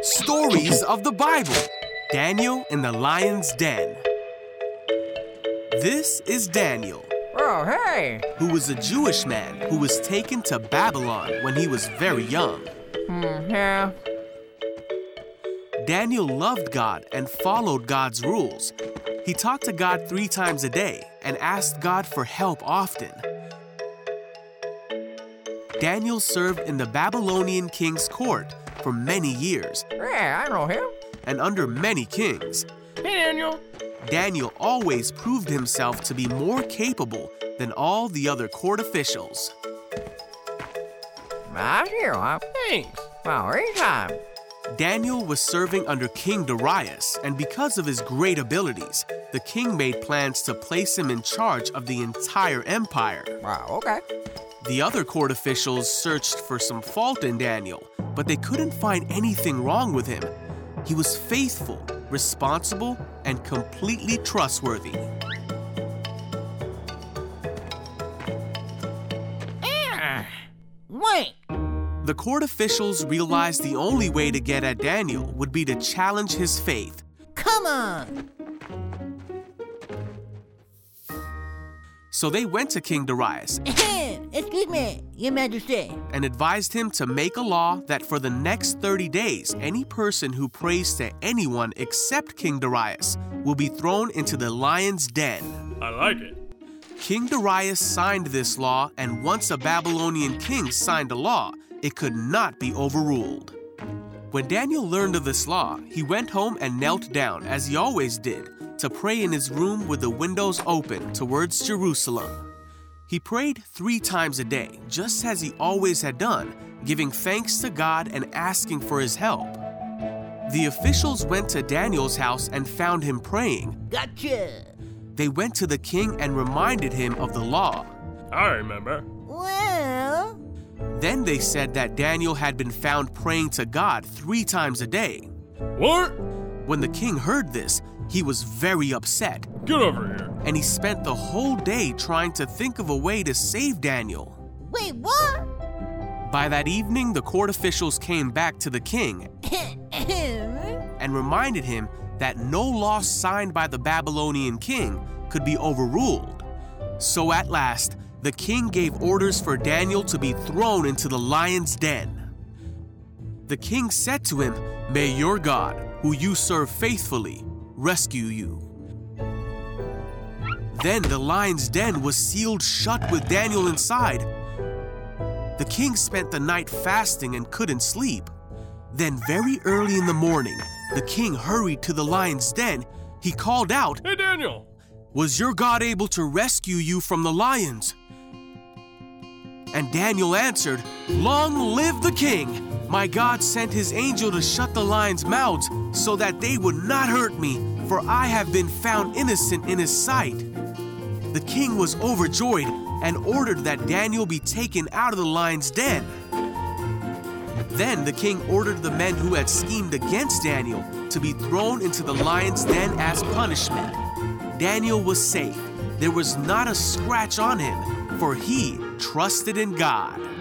Stories of the Bible, Daniel in the Lion's Den. This is Daniel. Oh, hey! Who was a Jewish man who was taken to Babylon when he was very young. Yeah. Daniel loved God and followed God's rules. He talked to God 3 times a day and asked God for help often. Daniel served in the Babylonian king's court for many years. Yeah, I know him. And under many kings. Hey, Daniel. Daniel always proved himself to be more capable than all the other court officials. I hear him. Thanks. Well, anytime. Daniel was serving under King Darius, and because of his great abilities, the king made plans to place him in charge of the entire empire. Wow, okay. The other court officials searched for some fault in Daniel, but they couldn't find anything wrong with him. He was faithful, responsible, and completely trustworthy. Wait! The court officials realized the only way to get at Daniel would be to challenge his faith. Come on! So they went to King Darius. Excuse me, Your Majesty. And advised him to make a law that for the next 30 days, any person who prays to anyone except King Darius will be thrown into the lion's den. I like it. King Darius signed this law, and once a Babylonian king signed a law, it could not be overruled. When Daniel learned of this law, he went home and knelt down, as he always did, to pray in his room with the windows open towards Jerusalem. He prayed 3 times a day, just as he always had done, giving thanks to God and asking for his help. The officials went to Daniel's house and found him praying. Gotcha! They went to the king and reminded him of the law. I remember. Well... Then they said that Daniel had been found praying to God 3 times a day. What? When the king heard this, he was very upset. Get over here. And he spent the whole day trying to think of a way to save Daniel. Wait, what? By that evening, the court officials came back to the king and reminded him that no law signed by the Babylonian king could be overruled. So at last, the king gave orders for Daniel to be thrown into the lion's den. The king said to him, "May your God, who you serve faithfully, rescue you." Then the lion's den was sealed shut with Daniel inside. The king spent the night fasting and couldn't sleep. Then very early in the morning, the king hurried to the lion's den. He called out, "Hey, Daniel! Was your God able to rescue you from the lions?" And Daniel answered, "Long live the king! My God sent his angel to shut the lions' mouths so that they would not hurt me, for I have been found innocent in his sight." The king was overjoyed and ordered that Daniel be taken out of the lion's den. Then the king ordered the men who had schemed against Daniel to be thrown into the lion's den as punishment. Daniel was safe. There was not a scratch on him, for he trusted in God.